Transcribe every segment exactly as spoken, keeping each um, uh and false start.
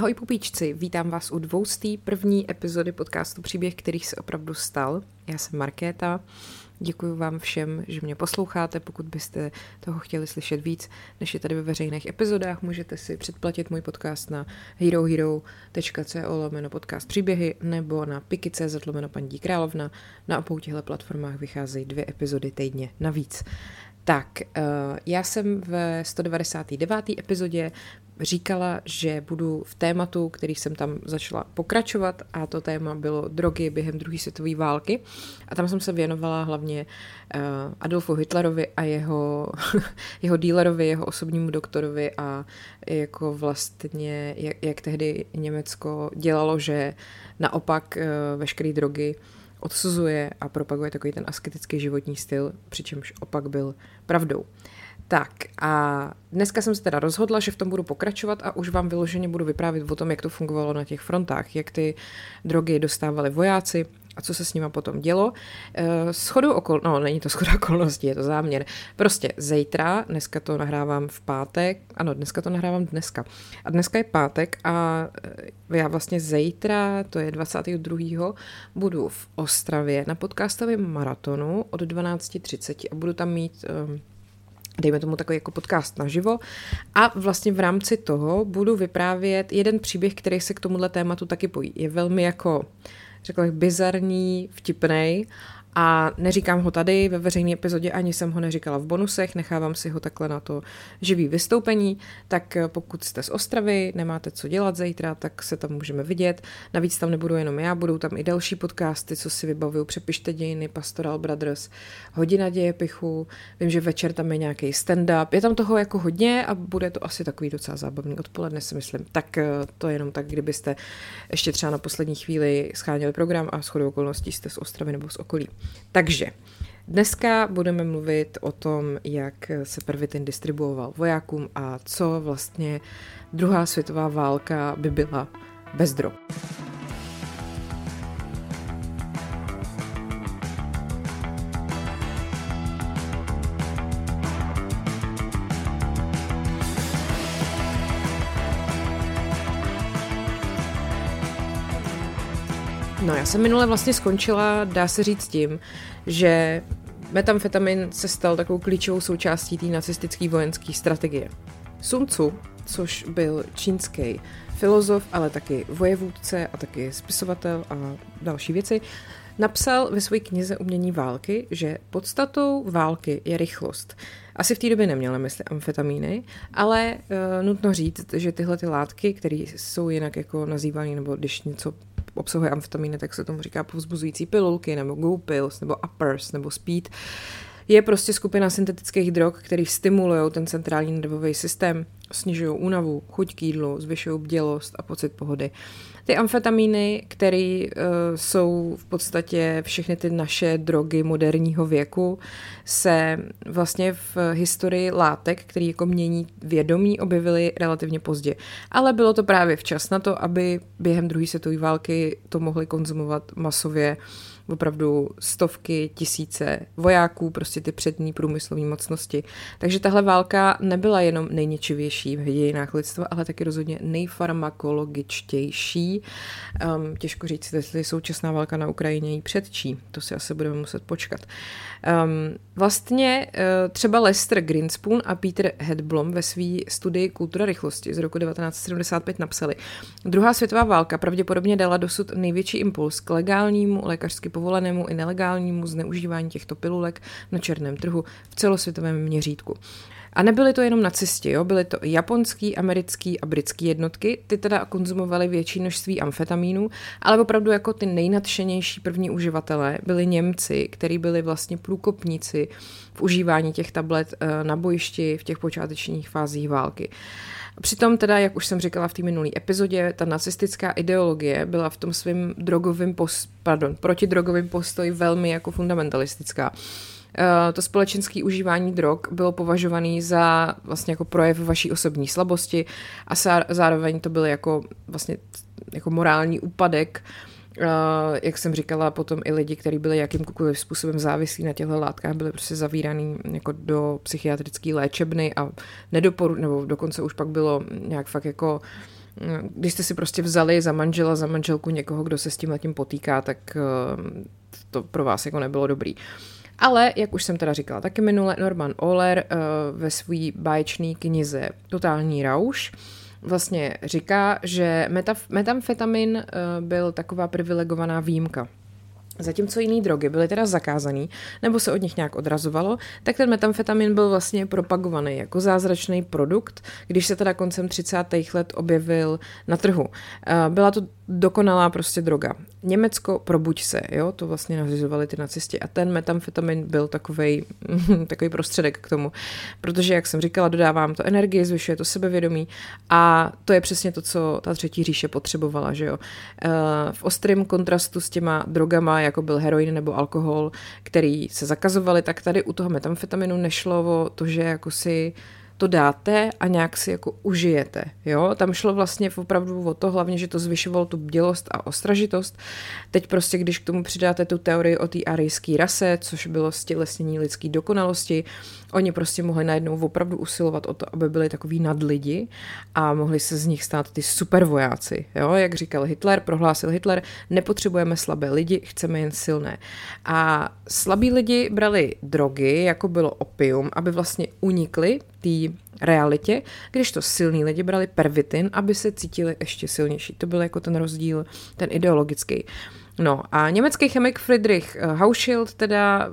Ahoj pupíčci, vítám vás u dvoustý první epizody podcastu Příběh, kterých se opravdu stal. Já jsem Markéta, děkuji vám všem, že mě posloucháte. Pokud byste toho chtěli slyšet víc, než je tady ve veřejných epizodách, můžete si předplatit můj podcast na herohero tečka co lomeno podcast příběhy nebo na Pickey.cz lomeno paní královna. Na obou těchto platformách vycházejí dvě epizody týdně navíc. Tak, já jsem ve sto devadesáté deváté epizodě říkala, že budu v tématu, který jsem tam začala pokračovat, a to téma bylo drogy během druhé světové války. A tam jsem se věnovala hlavně Adolfu Hitlerovi a jeho, jeho dílerovi, jeho osobnímu doktorovi a jako vlastně, jak, jak tehdy Německo dělalo, že naopak veškeré drogy odsuzuje a propaguje takový ten asketický životní styl, přičemž opak byl pravdou. Tak a dneska jsem se teda rozhodla, že v tom budu pokračovat a už vám vyloženě budu vyprávět o tom, jak to fungovalo na těch frontách, jak ty drogy dostávali vojáci a co se s nima potom dělo. Shodou okol... No, není to shoda okolností, je to záměr. Prostě zítra, dneska to nahrávám v pátek, ano, dneska to nahrávám dneska. A dneska je pátek a já vlastně zítra, to je dvacátého druhého budu v Ostravě na podcastovém maratonu od dvanáct třicet a budu tam mít dejme tomu takový jako podcast naživo a vlastně v rámci toho budu vyprávět jeden příběh, který se k tomuhle tématu taky pojí. Je velmi jako, řekla bych, bizarní, vtipnej a neříkám ho tady ve veřejné epizodě, ani jsem ho neříkala v bonusech, nechávám si ho takhle na to živý vystoupení, tak pokud jste z Ostravy, nemáte co dělat zítra, tak se tam můžeme vidět. Navíc tam nebudu jenom já, budou tam i další podcasty, co si vybavuju, Přepište dějiny, Pastoral Brothers, Hodina dějepichu, vím, že večer tam je nějaký stand-up, je tam toho jako hodně a bude to asi takový docela zábavný odpoledne, si myslím. Tak to je jenom tak, kdybyste ještě třeba na poslední chvíli sháněli program a shodou okolností jste z Ostravy nebo z okolí. Takže dneska budeme mluvit o tom, jak se Pervitin distribuoval vojákům a co vlastně druhá světová válka by byla bez drog. No, já jsem minule vlastně skončila, dá se říct, tím, že metamfetamin se stal takovou klíčovou součástí té nacistické vojenské strategie. Sun Tzu, což byl čínský filozof, ale taky vojevůdce a taky spisovatel a další věci, napsal ve své knize Umění války, že podstatou války je rychlost. Asi v té době neměl na mysli amfetamíny, ale e, nutno říct, že tyhle ty látky, které jsou jinak jako nazývány, nebo když něco obsahuje amfetamíny, tak se tomu říká povzbuzující pilulky, nebo go pills, nebo uppers, nebo speed, je prostě skupina syntetických drog, které stimulují ten centrální nervový systém, snižují únavu, chuť k jídlu, zvyšují bdělost a pocit pohody. Ty amfetamíny, které uh, jsou v podstatě všechny ty naše drogy moderního věku, se vlastně v historii látek, které jako mění vědomí, objevily relativně pozdě. Ale bylo to právě včas na to, aby během druhé světové války to mohli konzumovat masově opravdu stovky, tisíce vojáků, prostě ty přední průmyslové mocnosti. Takže tahle válka nebyla jenom nejničivější v dějinách lidstva, ale taky rozhodně nejfarmakologičtější. Um, těžko říct, jestli současná válka na Ukrajině jí předčí, to si asi budeme muset počkat. Um, vlastně uh, třeba Lester Greenspoon a Peter Hedblom ve své studii Kultura rychlosti z roku devatenáct sedmdesát pět napsali: druhá světová válka pravděpodobně dala dosud největší impuls k legálnímu, lékařsky povolenému i nelegálnímu zneužívání těchto pilulek na černém trhu v celosvětovém měřítku. A nebyly to jenom nacisti, jo? Byly to japonský, americký a britský jednotky, ty teda konzumovaly větší množství amfetamínů, ale opravdu jako ty nejnadšenější první uživatelé byli Němci, kteří byli vlastně průkopníci v užívání těch tablet na bojišti v těch počátečních fázích války. Přitom teda, jak už jsem říkala v té minulé epizodě, ta nacistická ideologie byla v tom svým drogovým pos- pardon, protidrogovým postoji velmi jako fundamentalistická. To společenské užívání drog bylo považované za vlastně jako projev vaší osobní slabosti a zároveň to byl jako vlastně jako morální úpadek. Jak jsem říkala, potom i lidi, kteří byli jakýmkoliv způsobem závislí na těchto látkách, byli prostě zavíraný jako do psychiatrické léčebny a nedoporu, nebo dokonce už pak bylo nějak fakt jako když jste si prostě vzali za manžela, za manželku někoho, kdo se s tímhletím potýká, tak to pro vás jako nebylo dobrý. Ale, jak už jsem teda říkala taky minule, Norman Ohler ve své báječné knize Totální rauš vlastně říká, že metaf- metamfetamin byl taková privilegovaná výjimka. Zatímco jiné drogy byly teda zakázané, nebo se od nich nějak odrazovalo, tak ten metamfetamin byl vlastně propagovaný jako zázračný produkt, když se teda koncem třicátých let objevil na trhu. Byla to dokonalá prostě droga. Německo, probuď se, jo, to vlastně nařizovali ty nacisti a ten metamfetamin byl takovej, takový prostředek k tomu, protože, jak jsem říkala, dodávám to energii, zvyšuje to sebevědomí a to je přesně to, co ta třetí říše potřebovala, že jo. V ostrém kontrastu s těma drogama, jako byl heroin nebo alkohol, který se zakazovali, tak tady u toho metamfetaminu nešlo o to, že jako si to dáte a nějak si jako užijete. Jo? Tam šlo vlastně opravdu o to, hlavně, že to zvyšovalo tu bdělost a ostražitost. Teď prostě, když k tomu přidáte tu teorii o té arijské rase, což bylo stělesnění lidské dokonalosti, oni prostě mohli najednou opravdu usilovat o to, aby byli takový nadlidi a mohli se z nich stát ty supervojáci. Jo? Jak říkal Hitler, prohlásil Hitler, nepotřebujeme slabé lidi, chceme jen silné. A slabí lidi brali drogy, jako bylo opium, aby vlastně unikli té realitě, když to silní lidi brali pervitin, aby se cítili ještě silnější. To byl jako ten rozdíl, ten ideologický. No a německý chemik Friedrich Hauschild, teda,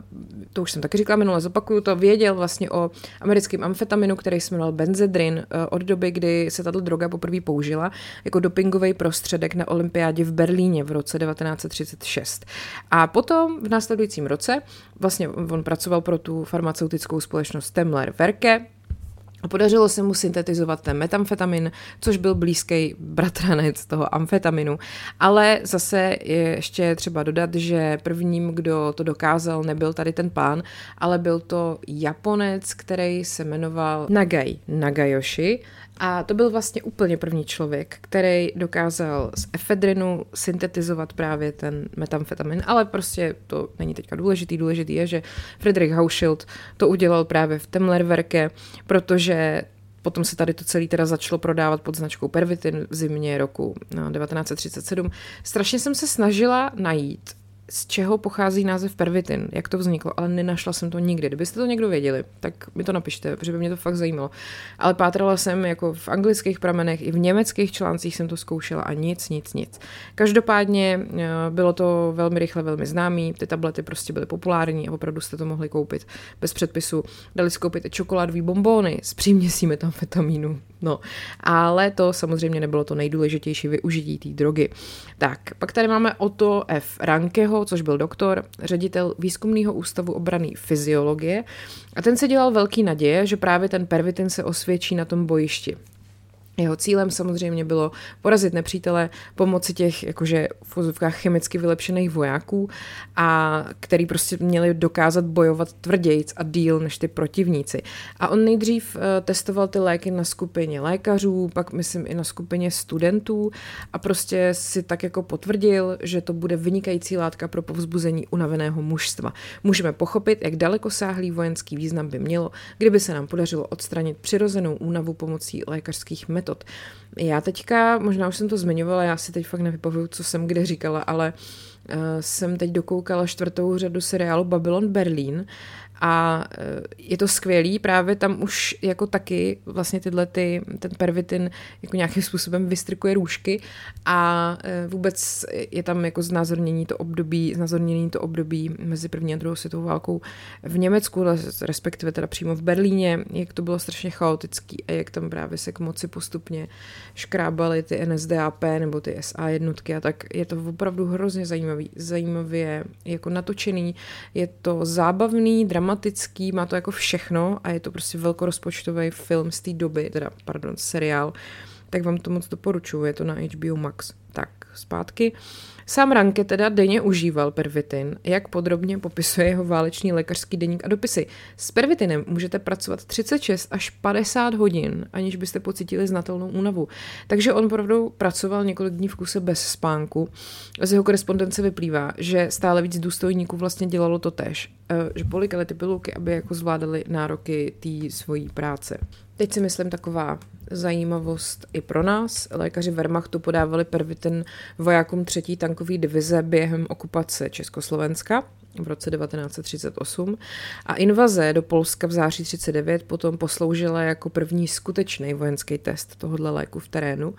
to už jsem taky říkala minule, zopakuju to, věděl vlastně o americkém amfetaminu, který se jmenoval Benzedrin, od doby, kdy se tato droga poprvé použila jako dopingový prostředek na olympiádě v Berlíně v roce devatenáct set třicet šest. A potom v následujícím roce, vlastně on pracoval pro tu farmaceutickou společnost Temmler-Werke, a podařilo se mu syntetizovat ten metamfetamin, což byl blízký bratranec toho amfetaminu. Ale zase je ještě třeba dodat, že prvním, kdo to dokázal, nebyl tady ten pán, ale byl to Japonec, který se jmenoval Nagai Nagayoshi. A to byl vlastně úplně první člověk, který dokázal z efedrinu syntetizovat právě ten metamfetamin, ale prostě to není teďka důležitý. Důležitý je, že Friedrich Hauschild to udělal právě v Temmler-Werke, protože potom se tady to celé teda začalo prodávat pod značkou Pervitin v zimě roku devatenáct set třicet sedm. Strašně jsem se snažila najít, z čeho pochází název Pervitin, jak to vzniklo, ale nenašla jsem to nikdy. Kdybyste to někdo věděli, tak mi to napište, protože by mě to fakt zajímalo. Ale pátrala jsem jako v anglických pramenech, i v německých článcích jsem to zkoušela a nic, nic, nic. Každopádně bylo to velmi rychle, velmi známý, ty tablety prostě byly populární a opravdu jste to mohli koupit bez předpisu. Dali si koupit i čokoládový bombóny s příměsí metamfetamínu. No, ale to samozřejmě nebylo to nejdůležitější využití té drogy. Tak, pak tady máme Oto F. Rankeho, což byl doktor, ředitel výzkumného ústavu obrany fyziologie a ten se dělal velký naděje, že právě ten pervitin se osvědčí na tom bojišti. Jeho cílem samozřejmě bylo porazit nepřítele pomocí těch, jakože v uvozovkách chemicky vylepšených vojáků, a který prostě měli dokázat bojovat tvrdějc a díl než ty protivníci. A on nejdřív testoval ty léky na skupině lékařů, pak myslím i na skupině studentů a prostě si tak jako potvrdil, že to bude vynikající látka pro povzbuzení unaveného mužstva. Můžeme pochopit, jak dalekosáhlý vojenský význam by mělo, kdyby se nám podařilo odstranit přirozenou únavu pomocí lékařských metod. Já teďka, možná už jsem to zmiňovala, já si teď fakt nevypovědu, co jsem kde říkala, ale uh, jsem teď dokoukala čtvrtou řadu seriálu Babylon Berlin a uh, je to skvělý, právě tam už jako taky vlastně tyhle, ty, ten pervitin jako nějakým způsobem vystrkuje růžky a uh, vůbec je tam jako znázornění to období, znázornění to období mezi první a druhou světovou válkou v Německu, respektive teda přímo v Berlíně, jak to bylo strašně chaotický a jak tam právě se k moci postupovalo postupně škrábali ty N S D A P nebo ty S A jednotky a tak je to opravdu hrozně zajímavý, zajímavě jako natočený, je to zábavný, dramatický, má to jako všechno a je to prostě velkorozpočtový film z té doby, teda pardon, seriál, tak vám to moc doporučuji, je to na H B O Max. Tak, zpátky. Sám Ranke teda denně užíval pervitin, jak podrobně popisuje jeho válečný lékařský deník a dopisy. S pervitinem můžete pracovat třicet šest až padesát hodin, aniž byste pocítili znatelnou únavu. Takže on opravdu pracoval několik dní v kuse bez spánku. Z jeho korespondence vyplývá, že stále víc důstojníků vlastně dělalo to též, že polikali ty pilulky, aby jako zvládali nároky té svojí práce. Teď si myslím taková zajímavost i pro nás. Lékaři Wehrmachtu podávali Pervitin vojákům třetí tankové divize během okupace Československa v roce devatenáct set třicet osm a invaze do Polska v září třicet devět potom posloužila jako první skutečný vojenský test tohohle léku v terénu,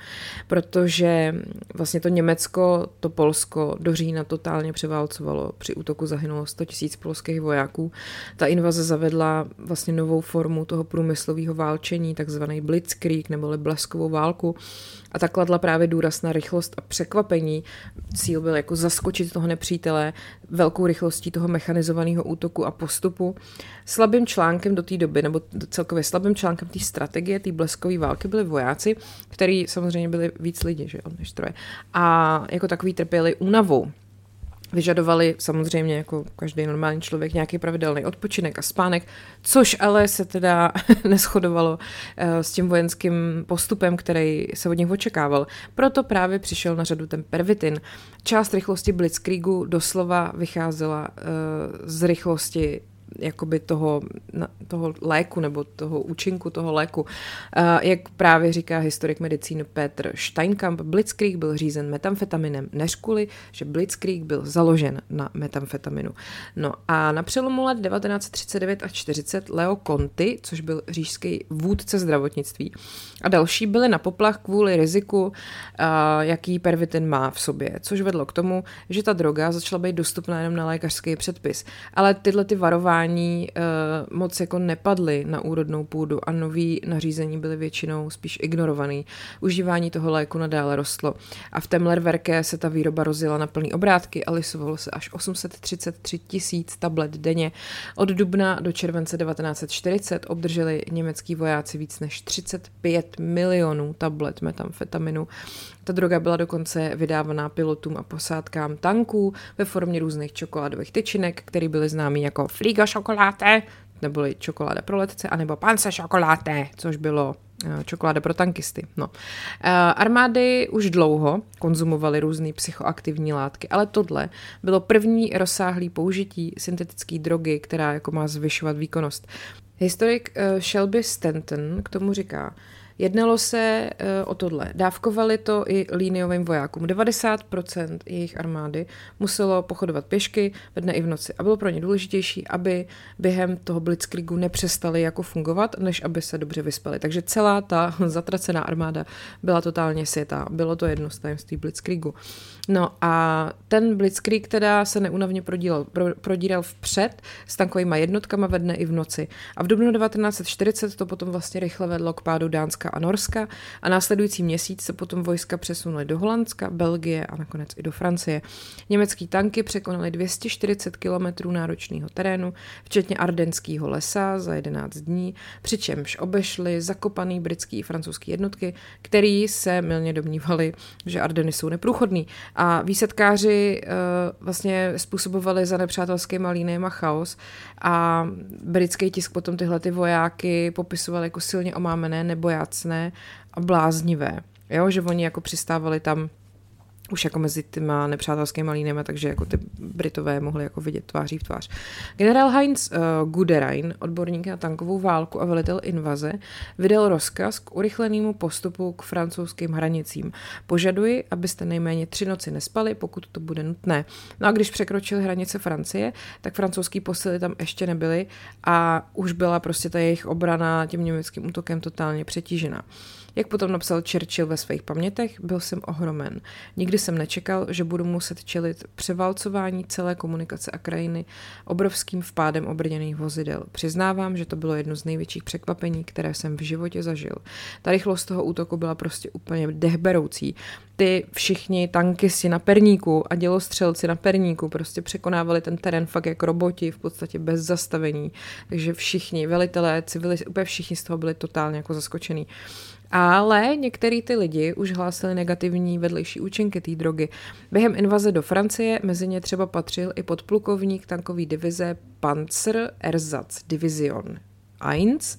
protože vlastně to Německo, to Polsko do října totálně převálcovalo. Při útoku zahynulo sto tisíc polských vojáků. Ta invaze zavedla vlastně novou formu toho průmyslového válčení, takzvaný blitzkrieg neboli bleskovou válku, a ta kladla právě důraz na rychlost a překvapení. Cíl byl jako zaskočit toho nepřítele velkou rychlostí toho mechanizovaného útoku a postupu. Slabým článkem do té doby, nebo celkově slabým článkem té strategie, té bleskové války byli vojáci, který samozřejmě byli víc lidi, že jo, než stroje. A jako takový trpěli únavou. Vyžadovali samozřejmě jako každý normální člověk nějaký pravidelný odpočinek a spánek, což ale se teda neshodovalo s tím vojenským postupem, který se od nich očekával. Proto právě přišel na řadu ten Pervitin. Část rychlosti blitzkriegu doslova vycházela z rychlosti jakoby toho, toho léku nebo toho účinku toho léku. Jak právě říká historik medicíny Petr Steinkamp, blitzkrieg byl řízen metamfetaminem, než kvůli, že blitzkrieg byl založen na metamfetaminu. No a na přelomu let devatenáct set třicet devět a čtyřicet Leo Conti, což byl říšský vůdce zdravotnictví, a další byli na poplach kvůli riziku, jaký pervitin má v sobě, což vedlo k tomu, že ta droga začala být dostupná jenom na lékařský předpis. Ale tyhle ty varování moc jako nepadly na úrodnou půdu a nový nařízení byly většinou spíš ignorovaný. Užívání toho léku nadále rostlo. A v Temmler-Werke se ta výroba rozjela na plný obrátky a lisovalo se až osm set třicet tři tisíc tablet denně. Od dubna do července devatenáct set čtyřicet obdrželi německý vojáci víc než třicet pět milionů tablet metamfetaminu. Ta droga byla dokonce vydávaná pilotům a posádkám tanků ve formě různých čokoládových tyčinek, které byly známý jako Frigo šokoláte, neboli čokoláda pro letce, anebo Panzer šokoláte, což bylo čokoláda pro tankisty. No. Armády už dlouho konzumovaly různé psychoaktivní látky, ale tohle bylo první rozsáhlé použití syntetické drogy, která jako má zvyšovat výkonnost. Historik Shelby Stanton k tomu říká: jednalo se o tohle. Dávkovali to i líniovým vojákům. devadesát procent jejich armády muselo pochodovat pěšky ve dne i v noci. A bylo pro ně důležitější, aby během toho blitzkriegu nepřestali jako fungovat, než aby se dobře vyspali. Takže celá ta zatracená armáda byla totálně sjetá. Bylo to jedno z tajemství blitzkriegu. No a ten blitzkrieg teda se neúnavně prodíral, pro, prodíral vpřed s tankovýma jednotkama ve dne i v noci. A v dubnu devatenáct set čtyřicet to potom vlastně rychle vedlo k pádu Dánska a Norska a následující měsíc se potom vojska přesunuly do Holandska, Belgie a nakonec i do Francie. Německý tanky překonaly dvě stě čtyřicet kilometrů náročného terénu, včetně Ardenského lesa za jedenáct dní, přičemž obešly zakopaný britský i francouzský jednotky, který se mylně domnívali, že Ardeny jsou neprůchodný, a výsadkáři e, vlastně způsobovali za nepřátelskýma línejma chaos a britský tisk potom tyhle ty vojáky popisoval jako silně omámené, nebojácné a bláznivé. Jo, že oni jako přistávali tam už jako mezi těma nepřátelskými línemi, takže jako ty Britové mohli jako vidět tváří v tvář. Generál Heinz uh, Guderian, odborník na tankovou válku a velitel invaze, vydal rozkaz k urychlenému postupu k francouzským hranicím. Požaduji, abyste nejméně tři noci nespali, pokud to bude nutné. No a když překročili hranice Francie, tak francouzský posily tam ještě nebyly a už byla prostě ta jejich obrana tím německým útokem totálně přetížena. Jak potom napsal Churchill ve svých pamětech, byl jsem ohromen. Nikdy jsem nečekal, že budu muset čelit převálcování celé komunikace a krajiny obrovským vpádem obrněných vozidel. Přiznávám, že to bylo jedno z největších překvapení, které jsem v životě zažil. Ta rychlost toho útoku byla prostě úplně dechberoucí. Ty všichni tankisti na perníku a dělostřelci na perníku prostě překonávali ten terén fakt jak roboti, v podstatě bez zastavení. Takže všichni, velitelé, civili, úplně všichni z toho byli totálně jako zaskočený. Ale některý ty lidi už hlásili negativní vedlejší účinky té drogy. Během invaze do Francie mezi ně třeba patřil i podplukovník tankové divize Panzer Ersatz Division. Heinz,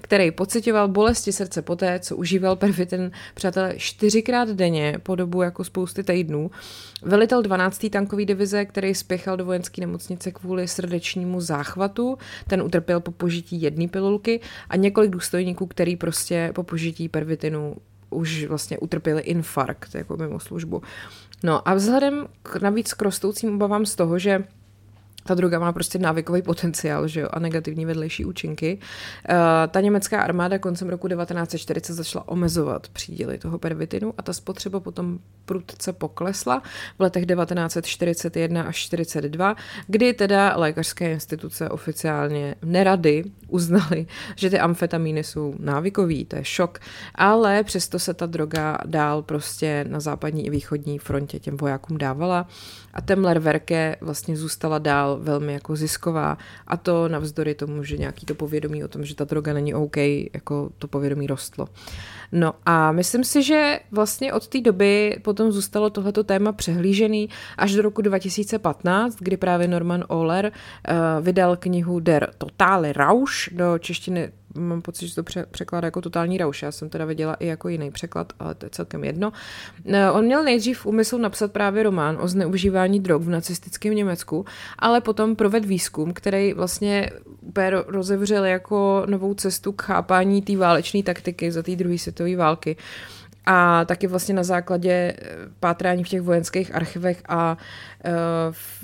který pocitoval bolesti srdce poté, co užíval Pervitin, přátelé, čtyřikrát denně po dobu jako spousty týdnů, velitel dvanácté tankové divize, který spěchal do vojenské nemocnice kvůli srdečnímu záchvatu, ten utrpěl po požití jedné pilulky a několik důstojníků, který prostě po požití Pervitinu už vlastně utrpěli infarkt jako mimo službu. No a vzhledem k navíc k rostoucím obavám z toho, že ta droga má prostě návykový potenciál, že jo, a negativní vedlejší účinky. Uh, ta německá armáda koncem roku devatenáct set čtyřicet začala omezovat příděly toho pervitinu a ta spotřeba potom prudce poklesla v letech devatenáct set čtyřicet jedna až čtyřicet dva, kdy teda lékařské instituce oficiálně nerady uznaly, že ty amfetamíny jsou návykový, to je šok, ale přesto se ta droga dál prostě na západní i východní frontě těm vojákům dávala a Temmler-Werke vlastně zůstala dál velmi jako zisková a to navzdory tomu, že nějaký to povědomí o tom, že ta droga není OK, jako to povědomí rostlo. No a myslím si, že vlastně od té doby potom zůstalo tohleto téma přehlížený až do roku dva tisíce patnáct, kdy právě Norman Ohler uh, vydal knihu Der totale Rausch, do češtiny mám pocit, že to překládá jako totální rauš. Já jsem teda viděla i jako jiný překlad, ale to je celkem jedno. On měl nejdřív v úmyslu napsat právě román o zneužívání drog v nacistickém Německu, ale potom provedl výzkum, který vlastně úplně rozevřel jako novou cestu k chápání té válečné taktiky za té druhé světové války. A taky vlastně na základě pátrání v těch vojenských archivech a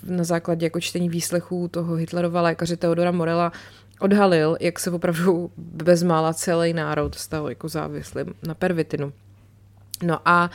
na základě jako čtení výslechů toho Hitlerova lékaře Theodora Morella odhalil, jak se opravdu bezmála celý národ stal jako závislým na pervitinu. No a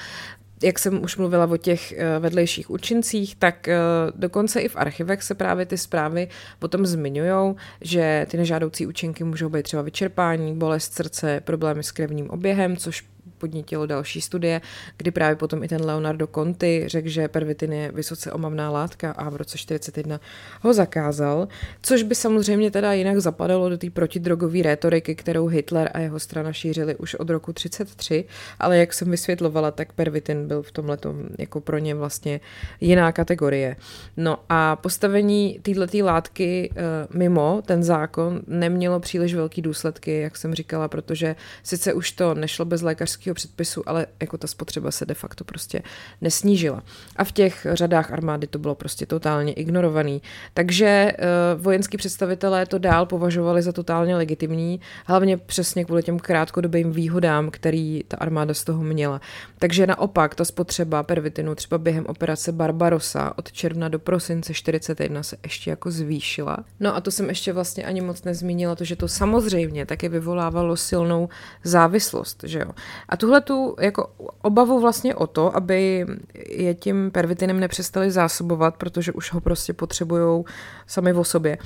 jak jsem už mluvila o těch vedlejších účincích, tak dokonce i v archivech se právě ty zprávy potom zmiňujou, že ty nežádoucí účinky můžou být třeba vyčerpání, bolest srdce, problémy s krevním oběhem, což podnítilo další studie, kdy právě potom i ten Leonardo Conti řekl, že pervitin je vysoce omamná látka a v roce čtyřicet jedna ho zakázal, což by samozřejmě teda jinak zapadalo do té protidrogové rétoriky, kterou Hitler a jeho strana šířili už od roku třicet tři, ale jak jsem vysvětlovala, tak pervitin byl v tomhletom jako pro ně vlastně jiná kategorie. No a postavení této látky mimo ten zákon nemělo příliš velký důsledky, jak jsem říkala, protože sice už to nešlo bez lékařského předpisu, ale jako ta spotřeba se de facto prostě nesnížila. A v těch řadách armády to bylo prostě totálně ignorovaný. Takže uh, vojenský představitelé to dál považovali za totálně legitimní, hlavně přesně kvůli těm krátkodobým výhodám, který ta armáda z toho měla. Takže naopak ta spotřeba pervitinu třeba během operace Barbarossa od června do prosince čtyřicet jedna se ještě jako zvýšila. No a to jsem ještě vlastně ani moc nezmínila, to, že to samozřejmě taky vyvolávalo silnou závislost, že jo. A tuhle tu jako obavu vlastně o to, aby je tím pervitinem nepřestali zásobovat, protože už ho prostě potřebujou sami o sobě,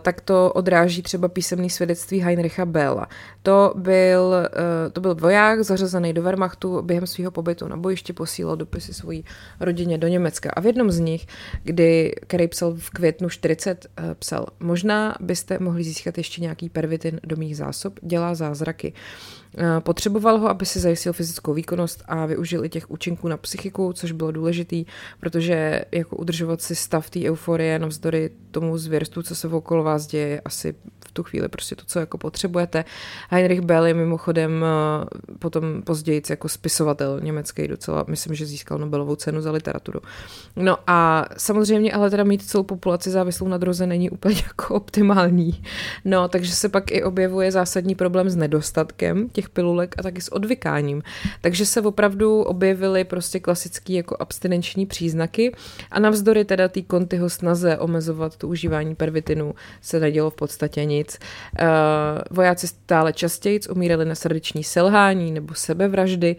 tak to odráží třeba písemné svědectví Heinricha Béla. To byl, to byl voják zařazený do Wehrmachtu, během svého pobytu na bojišti posílal dopisy svojí rodině do Německa. A v jednom z nich, kdy, který psal v květnu čtyřicet, psal: možná byste mohli získat ještě nějaký pervitin do mých zásob, dělá zázraky. Potřeboval ho, aby si zajistil fyzickou výkonnost a využil i těch účinků na psychiku, což bylo důležitý, protože jako udržovat si stav té euforie navzdory tomu zvěrstvu, co se okolo vás děje, je asi v tu chvíli prostě to, co jako potřebujete. Heinrich Bell je mimochodem potom později jako spisovatel německý docela, myslím, že získal Nobelovu cenu za literaturu. No a samozřejmě ale teda mít celou populaci závislou na droze není úplně jako optimální. No, takže se pak i objevuje zásadní problém s nedostatkem těch pilulek a taky s odvykáním. Takže se opravdu objevily prostě klasický jako abstinenční příznaky a navzdory teda té Contiho snaze omezovat to užívání pervitinu se nedělo v podstatě nic. Uh, vojáci stále častěji umírali na srdeční selhání nebo sebevraždy.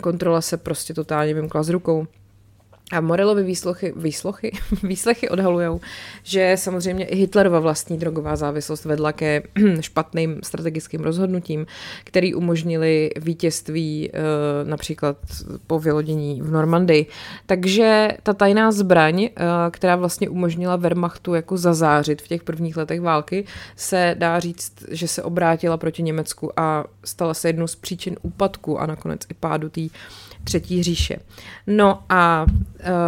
Kontrola se prostě totálně vymkla z rukou. A Morellovy výslochy, výslochy, výslechy odhalujou, že samozřejmě i Hitlerova vlastní drogová závislost vedla ke špatným strategickým rozhodnutím, který umožnili vítězství například po vylodění v Normandii. Takže ta tajná zbraň, která vlastně umožnila Wehrmachtu jako zazářit v těch prvních letech války, se dá říct, že se obrátila proti Německu a stala se jednou z příčin úpadku a nakonec i pádu té třetí říše. No a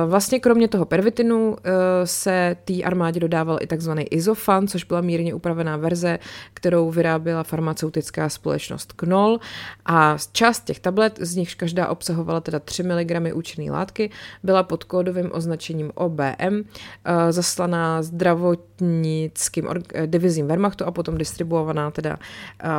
Vlastně kromě toho pervitinu se té armádě dodával i takzvaný izofan, což byla mírně upravená verze, kterou vyráběla farmaceutická společnost Knoll, a část těch tablet, z nichž každá obsahovala teda tři miligramy účinné látky, byla pod kódovým označením O B M zaslaná zdravotnickým divizím Wehrmachtu a potom distribuovaná teda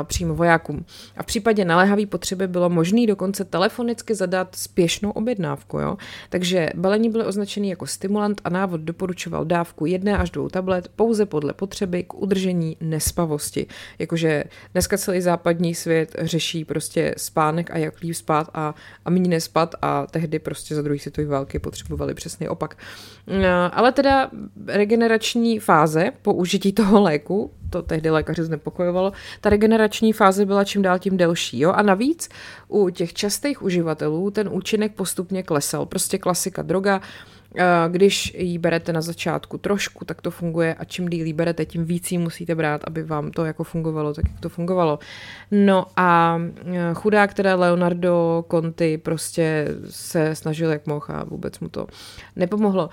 přímo vojákům. A v případě naléhavé potřeby bylo možné dokonce telefonicky zadat spěšnou objednávku, jo? Takže balení byly označeny jako stimulant a návod doporučoval dávku jedné až dvou tablet pouze podle potřeby k udržení nespavosti. Jakože dneska celý západní svět řeší prostě spánek a jak líp spát a, a méně nespat, a tehdy prostě za druhé světové války potřebovali přesný opak. Ale teda regenerační fáze použití toho léku, to tehdy lékaře znepokojovalo, ta regenerační fáze byla čím dál tím delší. Jo? A navíc u těch častých uživatelů ten účinek postupně klesal. Prostě klasika droga, když ji berete na začátku trošku, tak to funguje, a čím díl ji berete, tím víc ji musíte brát, aby vám to jako fungovalo, tak jak to fungovalo. No a chudák teda Leonardo Conti prostě se snažil jak mohl a vůbec mu to nepomohlo.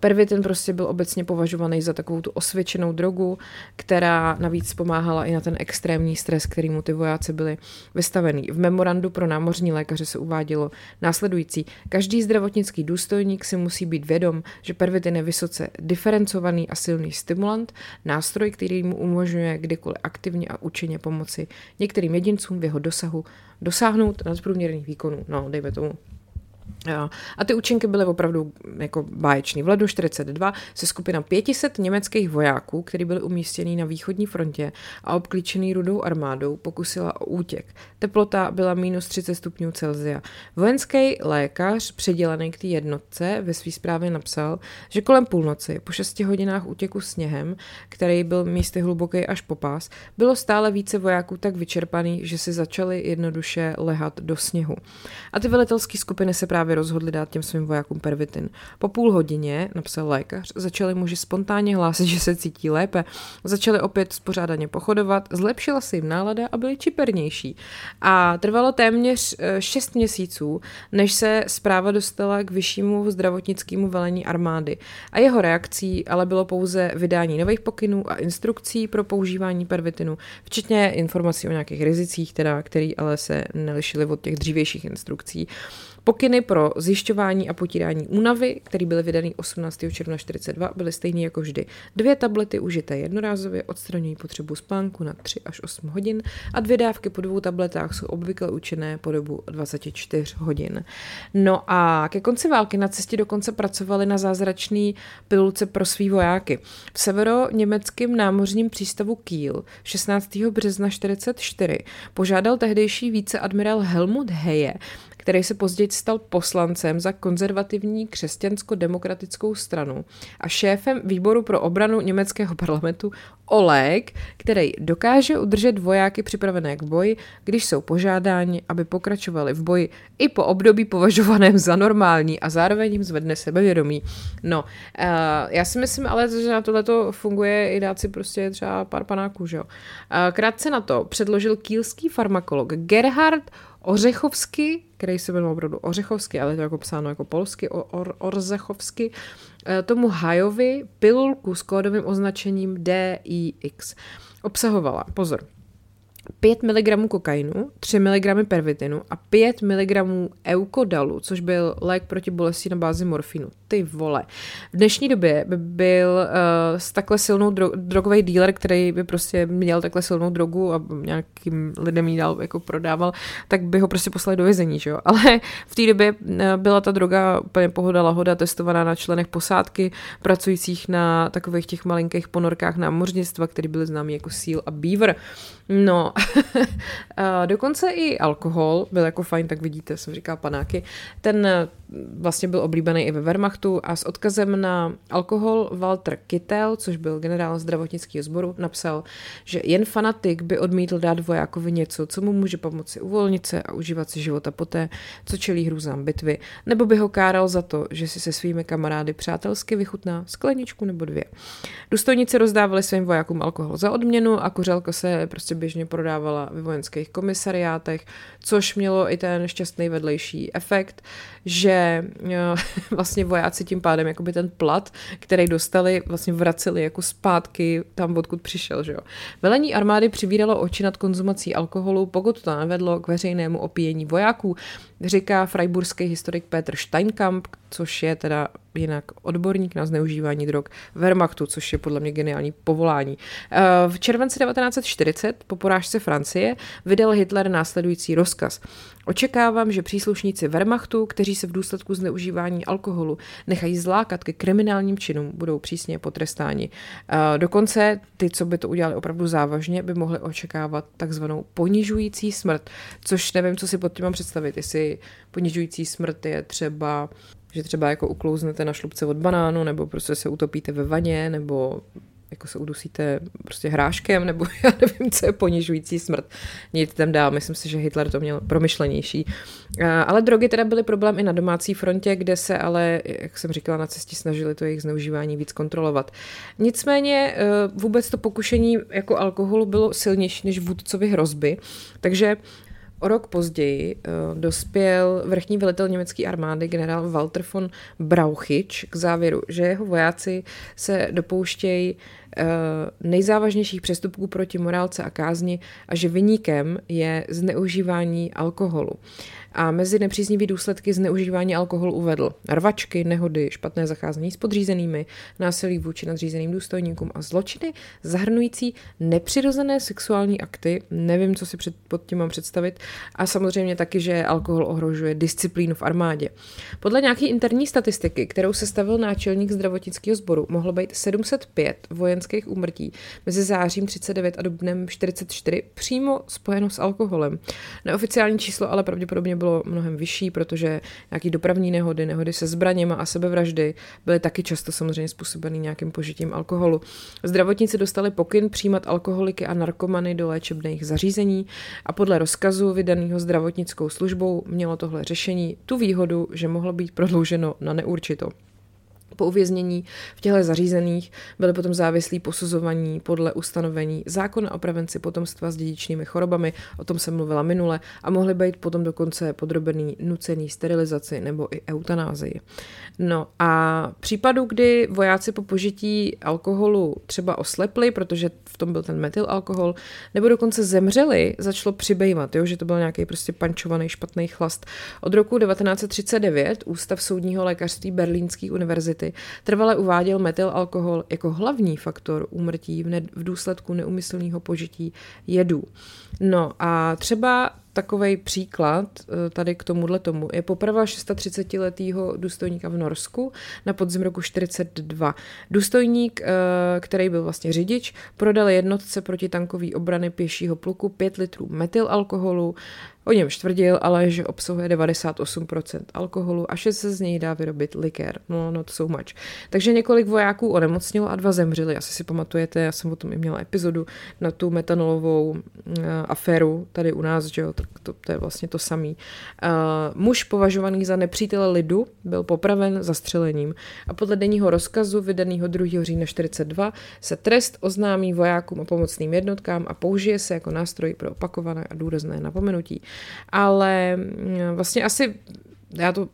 Pervitin prostě byl obecně považovaný za takovou tu osvědčenou drogu, která navíc pomáhala i na ten extrémní stres, který mu ty vojáci byli vystavený. V memorandu pro námořní lékaře se uvádělo následující: každý zdravotnický důstojník si musí být vědom, že pervitin je vysoce diferencovaný a silný stimulant, nástroj, který mu umožňuje kdykoliv aktivně a účinně pomoci některým jedincům v jeho dosahu dosáhnout nadprůměrných výkonů. No, dejme tomu. A ty účinky byly opravdu jako báječný. V lednu čtyřicet dva se skupina pět set německých vojáků, kteří byli umístěni na východní frontě a obklíčený Rudou armádou, pokusila o útěk. Teplota byla minus třicet stupňů Celsia. Vojenský lékař přidělený k té jednotce ve své zprávě napsal, že kolem půlnoci, po šesti hodinách útěku sněhem, který byl místy hluboký až po pás, bylo stále více vojáků tak vyčerpaný, že si začali jednoduše lehat do sněhu. A ty velitelské skupiny se právě rozhodli dát těm svým vojákům pervitin. Po půl hodině, napsal lékař, začali muži spontánně hlásit, že se cítí lépe, začali opět spořádaně pochodovat, zlepšila se jim nálada a byli čipernější. A trvalo téměř šest měsíců, než se zpráva dostala k vyššímu zdravotnickému velení armády. A jeho reakcí ale bylo pouze vydání nových pokynů a instrukcí pro používání pervitinu, včetně informací o nějakých rizicích, teda, které ale se nelišily od těch dřívějších instrukcí. Pokyny pro zjišťování a potírání únavy, které byly vydaný osmnáctého června čtyřicet dva, byly stejné jako vždy. Dvě tablety užité jednorázově odstraňují potřebu spánku na tři až osm hodin a dvě dávky po dvou tabletách jsou obvykle účinné po dobu dvacet čtyři hodin. No a ke konci války na cestě dokonce pracovali na zázračné pilulce pro svý vojáky. V severoněmeckém námořním přístavu Kiel šestnáctého března čtyřicet čtyři požádal tehdejší viceadmirál Helmut Heje, který se později stal poslancem za konzervativní křesťansko-demokratickou stranu a šéfem výboru pro obranu německého parlamentu, o lék, který dokáže udržet vojáky připravené k boji, když jsou požádáni, aby pokračovali v boji i po období považovaném za normální, a zároveň jim zvedne sebevědomí. No, uh, já si myslím ale, že na tohleto funguje i dát si prostě třeba pár panáků, že jo. Uh, krátce na to předložil kielský farmakolog Gerhard Orzechowski, který se jmenuje opravdu Ořechovský, ale to je jako psáno jako polsky, or, Orzechovsky, tomu Hajovi pilulku s kódovým označením D I X. Obsahovala, pozor, pět miligramů kokainu, tři miligramy pervitinu a pět miligramy eukodalu, což byl lék proti bolesti na bázi morfinu. Ty vole. V dnešní době by byl uh, s takhle silnou dro- drogový dealer, který by prostě měl takhle silnou drogu a nějakým lidem ji dál jako prodával, tak by ho prostě poslali do vězení, že jo. Ale v té době byla ta droga úplně pohoda lahoda, testovaná na členech posádky pracujících na takových těch malinkých ponorkách námořnictva, které byly známý jako Seal a Beaver. No, dokonce i alkohol byl jako fajn, tak vidíte, jsem říkala panáky. Ten vlastně byl oblíbený i ve Wehrmachtu a s odkazem na alkohol Walter Kittel, což byl generál zdravotnického sboru, napsal, že jen fanatik by odmítl dát vojákovi něco, co mu může pomoci uvolnit se a užívat si života poté, co čelí hrůzám bitvy, nebo by ho káral za to, že si se svými kamarády přátelsky vychutná skleničku nebo dvě. Důstojníci rozdávali svým vojákům alkohol za odměnu a kuřelka se prostě běžně prodávala ve vojenských komisariátech, což mělo i ten šťastný vedlejší efekt, že že vlastně vojáci tím pádem jakoby ten plat, který dostali, vlastně vraceli jako zpátky tam, odkud přišel, že jo. Velení armády přivíralo oči nad konzumací alkoholu, pokud to nevedlo k veřejnému opíjení vojáků, říká freiburský historik Petr Steinkamp, což je teda jinak odborník na zneužívání drog Wehrmachtu, což je podle mě geniální povolání. V červenci devatenáct set čtyřicet po porážce Francie vydal Hitler následující rozkaz. Očekávám, že příslušníci Wehrmachtu, kteří se v důsledku zneužívání alkoholu nechají zlákat ke kriminálním činům, budou přísně potrestáni. Dokonce ty, co by to udělali opravdu závažně, by mohli očekávat takzvanou ponižující smrt, což nevím, co si pod tím mám představit, jestli ponižující smrt je třeba... že třeba jako uklouznete na šlupce od banánu, nebo prostě se utopíte ve vaně, nebo jako se udusíte prostě hráškem, nebo já nevím, co je ponižující smrt. Nic tam dál, myslím si, že Hitler to měl promyšlenější. Ale drogy teda byly problém i na domácí frontě, kde se ale, jak jsem říkala, nacisti snažili to jejich zneužívání víc kontrolovat. Nicméně vůbec to pokušení jako alkoholu bylo silnější než vůdcovy hrozby, takže o rok později uh, dospěl vrchní velitel německé armády generál Walter von Brauchitsch k závěru, že jeho vojáci se dopouštějí uh, nejzávažnějších přestupků proti morálce a kázni a že viníkem je zneužívání alkoholu. A mezi nepříznivý důsledky zneužívání alkoholu uvedl rvačky, nehody, špatné zacházení s podřízenými, násilí vůči nadřízeným důstojníkům a zločiny zahrnující nepřirozené sexuální akty, nevím, co si před, pod tím mám představit, a samozřejmě taky, že alkohol ohrožuje disciplínu v armádě. Podle nějaké interní statistiky, kterou sestavil náčelník zdravotnického sboru, mohlo být sedm set pět vojenských úmrtí mezi zářím třicet devět a dubnem čtyřicet čtyři přímo spojeno s alkoholem. Neoficiální číslo ale pravděpodobně bylo mnohem vyšší, protože nějaké dopravní nehody, nehody se zbraněma a sebevraždy byly taky často samozřejmě způsobeny nějakým požitím alkoholu. Zdravotníci dostali pokyn přijímat alkoholiky a narkomany do léčebných zařízení a podle rozkazu vydaného zdravotnickou službou mělo tohle řešení tu výhodu, že mohlo být prodlouženo na neurčito. Po uvěznění v těchto zařízeních byly potom závislí posuzovaní podle ustanovení zákona o prevenci potomstva s dědičnými chorobami, o tom jsem mluvila minule, a mohly být potom dokonce podrobený nucený sterilizaci nebo i eutanázii. No a případů, kdy vojáci po požití alkoholu třeba oslepli, protože v tom byl ten metylalkohol, nebo dokonce zemřeli, začalo přibývat, jo, že to byl nějaký prostě pančovaný špatný chlast. Od roku devatenáct set třicet devět Ústav soudního lékařství Berlínské univerzity trvale uváděl metylalkohol jako hlavní faktor úmrtí v, ne- v důsledku neúmyslného požití jedů. No a třeba takovej příklad tady k tomuhle tomu je poprava třicetišestiletého důstojníka v Norsku na podzim roku čtyřicet dva. Důstojník, který byl vlastně řidič, prodal jednotce protitankové obrany pěšího pluku pět litrů metylalkoholu. O něm tvrdil, ale že obsahuje devadesát osm procent alkoholu a že se z něj dá vyrobit likér. No, no, to so much. Takže několik vojáků onemocnilo a dva zemřeli. Asi si pamatujete, já jsem o tom i měla epizodu na tu metanolovou uh, aféru tady u nás, že jo, to, to, to je vlastně to samý. Uh, muž považovaný za nepřítele lidu byl popraven zastřelením a podle denního rozkazu vydaného druhého října čtyřicet dva se trest oznámí vojákům a pomocným jednotkám a použije se jako nástroj pro opakované a důrazné napomenutí. Ale vlastně asi, já to,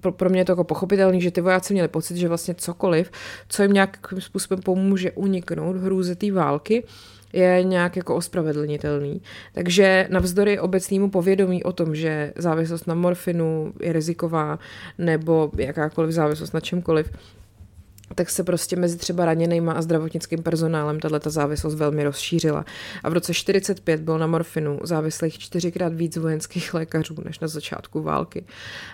pro, pro mě je to jako pochopitelný, že ty vojáci měli pocit, že vlastně cokoliv, co jim nějakým způsobem pomůže uniknout hrůze té války, je nějak jako ospravedlnitelný. Takže navzdory obecnému povědomí o tom, že závislost na morfinu je riziková, nebo jakákoliv závislost na čemkoliv, tak se prostě mezi třeba raněnejma a zdravotnickým personálem tato závislost velmi rozšířila. A v roce čtyřicet pět bylo na morfinu závislých čtyřikrát víc vojenských lékařů než na začátku války.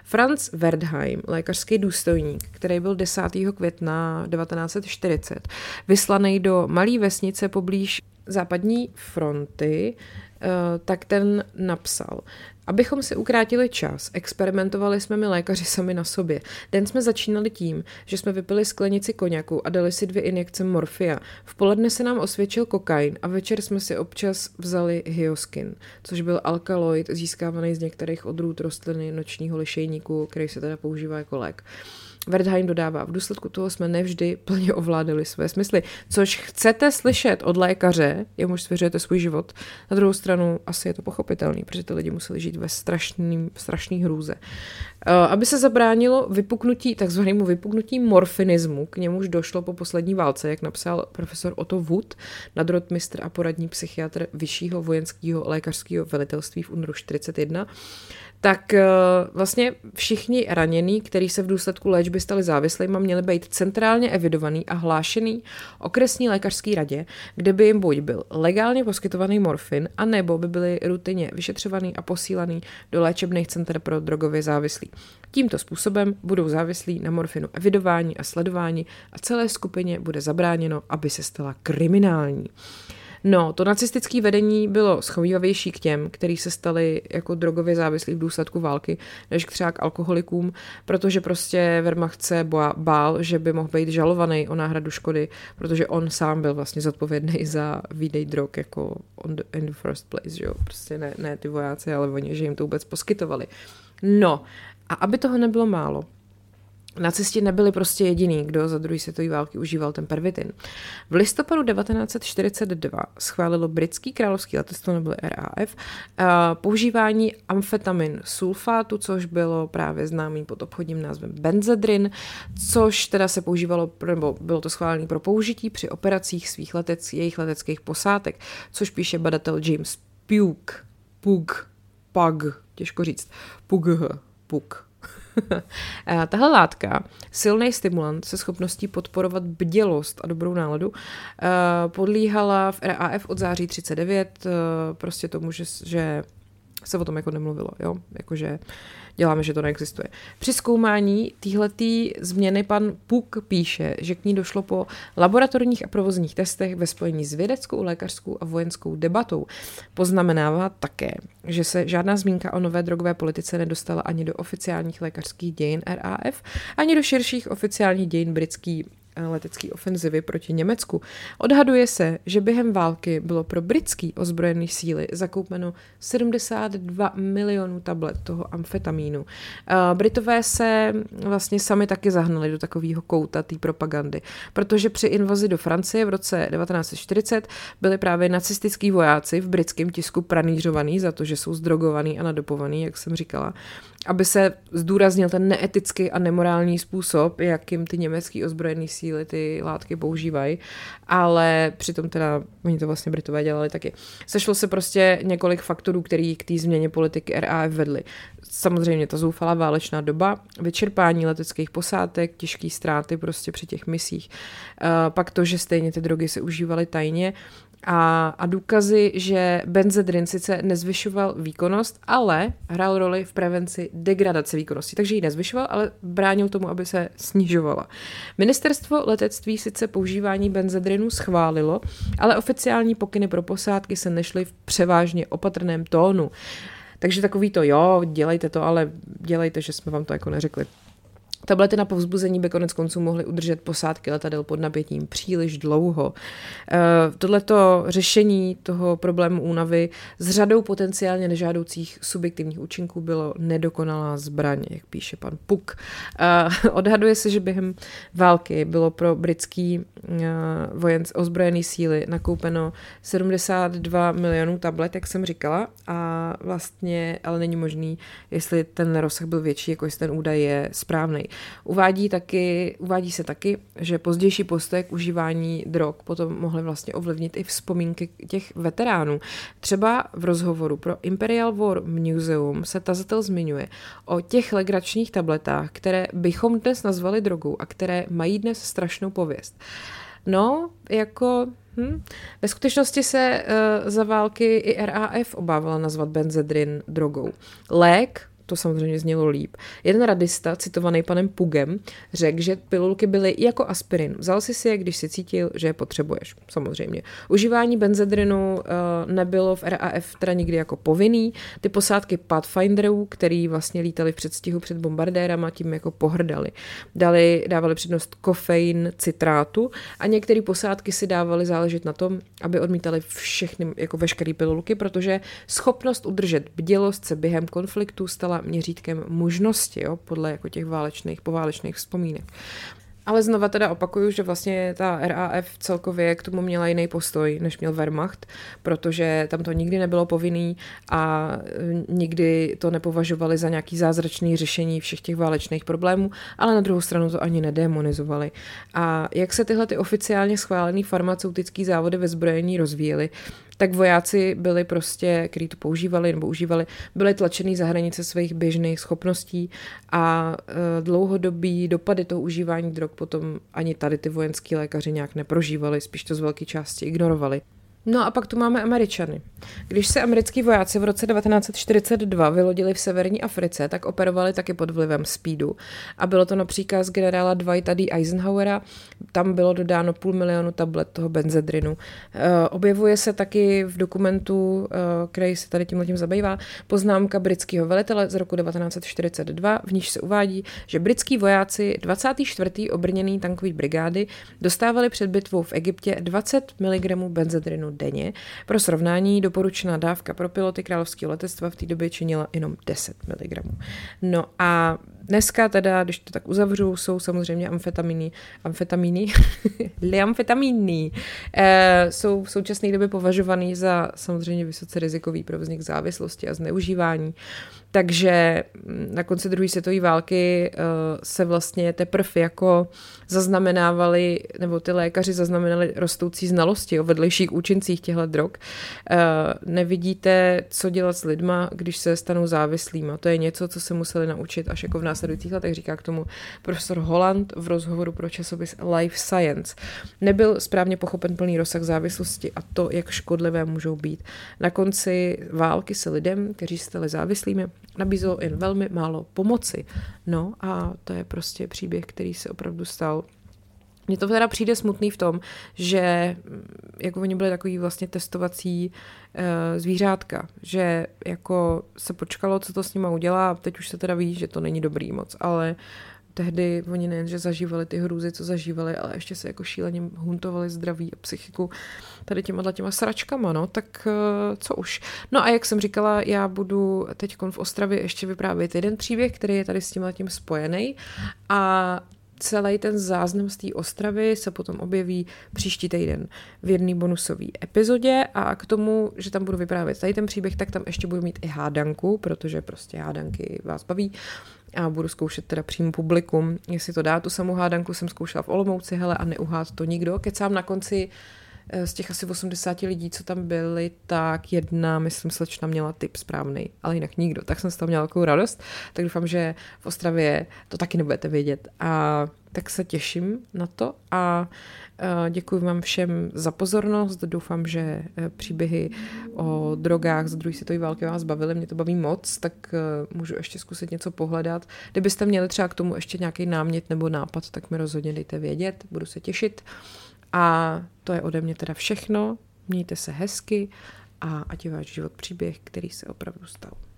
Franz Wertheim, lékařský důstojník, který byl desátého května devatenáct set čtyřicet, vyslaný do malé vesnice poblíž západní fronty, tak ten napsal: abychom si ukrátili čas, experimentovali jsme my lékaři sami na sobě. Den jsme začínali tím, že jsme vypili sklenici koněku a dali si dvě injekce morfia. V poledne se nám osvědčil kokain a večer jsme si občas vzali hyoskin, což byl alkaloid získávaný z některých odrůd rostliny nočního lišejníku, který se teda používá jako lék. Wertheim dodává, v důsledku toho jsme nevždy plně ovládali své smysly. Což chcete slyšet od lékaře, jemuž svěřujete svůj život. Na druhou stranu asi je to pochopitelný, protože ty lidi museli žít ve strašný, strašný hrůze. aby se zabránilo vypuknutí, takzvanému vypuknutí morfinismu, k němuž došlo po poslední válce, jak napsal profesor Otto Wood, nadrotmistr a poradní psychiatr Vyššího vojenského lékařského velitelství v únoru čtyřicet jedna, tak vlastně všichni ranění, kteří se v důsledku léčby stali závislými, měli být centrálně evidovaný a hlášený okresní lékařský radě, kde by jim buď byl legálně poskytovaný morfin, anebo by byly rutinně vyšetřovaný a posílaný do léčebných center pro drogově závislí. Tímto způsobem budou závislí na morfinu evidování a sledování a celé skupině bude zabráněno, aby se stala kriminální. No, to nacistické vedení bylo schovívavější k těm, kteří se stali jako drogově závislí v důsledku války, než k třeba k alkoholikům, protože prostě Wehrmacht se bál, že by mohl být žalovaný o náhradu škody, protože on sám byl vlastně zodpovědný za výdej drog jako on the, in the first place, že jo, prostě ne, ne ty vojáci, ale oni, že jim to vůbec poskytovali. No, a aby toho nebylo málo, nacisti nebyli prostě jediný, kdo za druhé světové války užíval ten pervitin. V listopadu devatenáct set čtyřicet dva schválilo britský královský letectvo, nebylo R A F, používání amfetamin sulfátu, což bylo právě známý pod obchodním názvem Benzedrin, což teda se používalo, nebo bylo to schválené pro použití při operacích svých letec, jejich leteckých posádek, což píše badatel James Pugh, Pugh, Pugh, těžko říct, Pugh, Pugh. Tahle látka, silný stimulant se schopností podporovat bdělost a dobrou náladu, podlíhala v R A F od září třicet devět prostě tomu, že, že se o tom jako nemluvilo, jo? Jakože děláme, že to neexistuje. Při zkoumání téhletý změny pan Puk píše, že k ní došlo po laboratorních a provozních testech ve spojení s vědeckou, lékařskou a vojenskou debatou. Poznamenává také, že se žádná zmínka o nové drogové politice nedostala ani do oficiálních lékařských dějin R A F, ani do širších oficiálních dějin britský letecké ofenzivy proti Německu. Odhaduje se, že během války bylo pro britský ozbrojené síly zakoupeno sedmdesát dva milionů tablet toho amfetamínu. Britové se vlastně sami taky zahnali do takového kouta té propagandy, protože při invazi do Francie v roce devatenáct set čtyřicet byli právě nacistický vojáci v britském tisku pranířovaný za to, že jsou zdrogovaný a nadopovaný, jak jsem říkala, aby se zdůraznil ten neetický a nemorální způsob, jakým ty německý ozbrojené síly ty látky používají, ale přitom teda oni to vlastně Britové dělali taky. Sešlo se prostě několik faktorů, který k té změně politiky R A F vedly. Samozřejmě ta zoufalá válečná doba, vyčerpání leteckých posádek, těžké ztráty prostě při těch misích, pak to, že stejně ty drogy se užívaly tajně, A, a důkazy, že benzedrin sice nezvyšoval výkonnost, ale hrál roli v prevenci degradace výkonnosti, takže ji nezvyšoval, ale bránil tomu, aby se snižovala. Ministerstvo letectví sice používání benzedrinu schválilo, ale oficiální pokyny pro posádky se nešly v převážně opatrném tónu. Takže takový to jo, dělejte to, ale dělejte, že jsme vám to jako neřekli. Tablety na povzbuzení by konec konců mohly udržet posádky letadel pod napětím příliš dlouho. E, tohleto řešení toho problému únavy s řadou potenciálně nežádoucích subjektivních účinků bylo nedokonalá zbraň, jak píše pan Puk. E, odhaduje se, že během války bylo pro britský e, vojenc ozbrojené síly nakoupeno sedmdesát dva milionů tablet, jak jsem říkala, a vlastně, ale není možný, jestli ten rozsah byl větší, jako jestli ten údaj je správný. Uvádí, taky, uvádí se taky, že pozdější postoje k užívání drog potom mohly vlastně ovlivnit i vzpomínky těch veteránů. Třeba v rozhovoru pro Imperial War Museum se tazatel zmiňuje o těch legračních tabletách, které bychom dnes nazvali drogou a které mají dnes strašnou pověst. No, jako... Hmm. Ve skutečnosti se uh, za války i R A F obávala nazvat benzedrin drogou. Lék, to samozřejmě znělo líp. Jeden radista, citovaný panem Pugem, řekl, že pilulky byly jako aspirin. Vzal jsi si je, když si cítil, že je potřebuješ. Samozřejmě. Užívání benzedrinu uh, nebylo v R A F teda nikdy jako povinný. Ty posádky Pathfinderů, který vlastně lítali v předstihu před bombardérama, tím jako pohrdali. Dali, dávali přednost kofein, citrátu a některé posádky si dávaly záležet na tom, aby odmítali všechny, jako veškeré pilulky, protože schopnost udržet bdělost se během konfliktu stala měřítkem možnosti, jo, podle jako těch válečných, poválečných vzpomínek. Ale znova teda opakuju, že vlastně ta R A F celkově k tomu měla jiný postoj, než měl Wehrmacht, protože tam to nikdy nebylo povinný a nikdy to nepovažovali za nějaký zázračný řešení všech těch válečných problémů, ale na druhou stranu to ani nedemonizovali. A jak se tyhle ty oficiálně schválené farmaceutické závody ve zbrojení rozvíjely, tak vojáci byli prostě, kteří to používali nebo užívali, byli tlačený za hranice svých běžných schopností a dlouhodobý dopady toho užívání drog potom ani tady ty vojenský lékaři nějak neprožívali, spíš to z velké části ignorovali. No a pak tu máme Američany. Když se americký vojáci v roce devatenáct set čtyřicet dva vylodili v severní Africe, tak operovali taky pod vlivem speedu. A bylo to na příkaz generála Dwighta D. Eisenhowera, tam bylo dodáno půl milionu tablet toho benzedrinu. E, objevuje se taky v dokumentu, e, který se tady tímhletím zabývá, poznámka britského velitele z roku devatenáct set čtyřicet dva, v níž se uvádí, že britský vojáci dvacáté čtvrté obrněný tankový brigády dostávali před bitvou v Egyptě dvacet miligramů benzedrinu denně. Pro srovnání doporučená dávka pro piloty královského letectva v té době činila jenom deset miligramů. No a dneska teda, když to tak uzavřu, jsou samozřejmě amfetaminy, amfetaminy, liamfetaminy, e, jsou v současné době považovaný za samozřejmě vysoce rizikový pro vznik závislosti a zneužívání. Takže na konci druhé světové války e, se vlastně teprve jako zaznamenávali, nebo ty lékaři zaznamenali rostoucí znalosti o vedlejších účincích těchto drog. E, nevidíte, co dělat s lidma, když se stanou závislýma. To je něco, co se museli naučit až jako v následujících letech, říká k tomu profesor Holland v rozhovoru pro časopis Life Science. Nebyl správně pochopen plný rozsah závislosti a to, jak škodlivé můžou být. Na konci války se lidem, kteří se stali závislými, nabízelo jen velmi málo pomoci. No a to je prostě příběh, který se opravdu stal. Mně to teda přijde smutný v tom, že jako oni byli takový vlastně testovací e, zvířátka, že jako se počkalo, co to s nima udělá a teď už se teda ví, že to není dobrý moc, ale tehdy oni nejenže zažívali ty hrůzy, co zažívali, ale ještě se jako šíleně huntovali zdraví a psychiku tady těma těma sračkama, no, tak co už. No a jak jsem říkala, já budu teď v Ostravě ještě vyprávět jeden příběh, který je tady s tímhle tím spojený a celý ten záznam z té Ostravy se potom objeví příští týden v jedné bonusové epizodě a k tomu, že tam budu vyprávět tady ten příběh, tak tam ještě budu mít i hádanku, protože prostě hádanky vás baví a budu zkoušet teda přímo publikum, jestli to dá. Tu samou hádanku jsem zkoušela v Olomouci, hele, a neuhád to nikdo. Kecám, na konci z těch asi osmdesáti lidí, co tam byli, tak jedna, myslím, slečna měla tip správný, ale jinak nikdo. Tak jsem z toho měla takovou radost, tak doufám, že v Ostravě to taky nebudete vědět. A tak se těším na to a děkuji vám všem za pozornost. Doufám, že příběhy o drogách z druhé světové války vás bavily, mě to baví moc, tak můžu ještě zkusit něco pohledat. Kdybyste měli třeba k tomu ještě nějaký námět nebo nápad, tak mi rozhodně dejte vědět, budu se těšit. A to je ode mě teda všechno. Mějte se hezky a ať je váš život příběh, který se opravdu stal.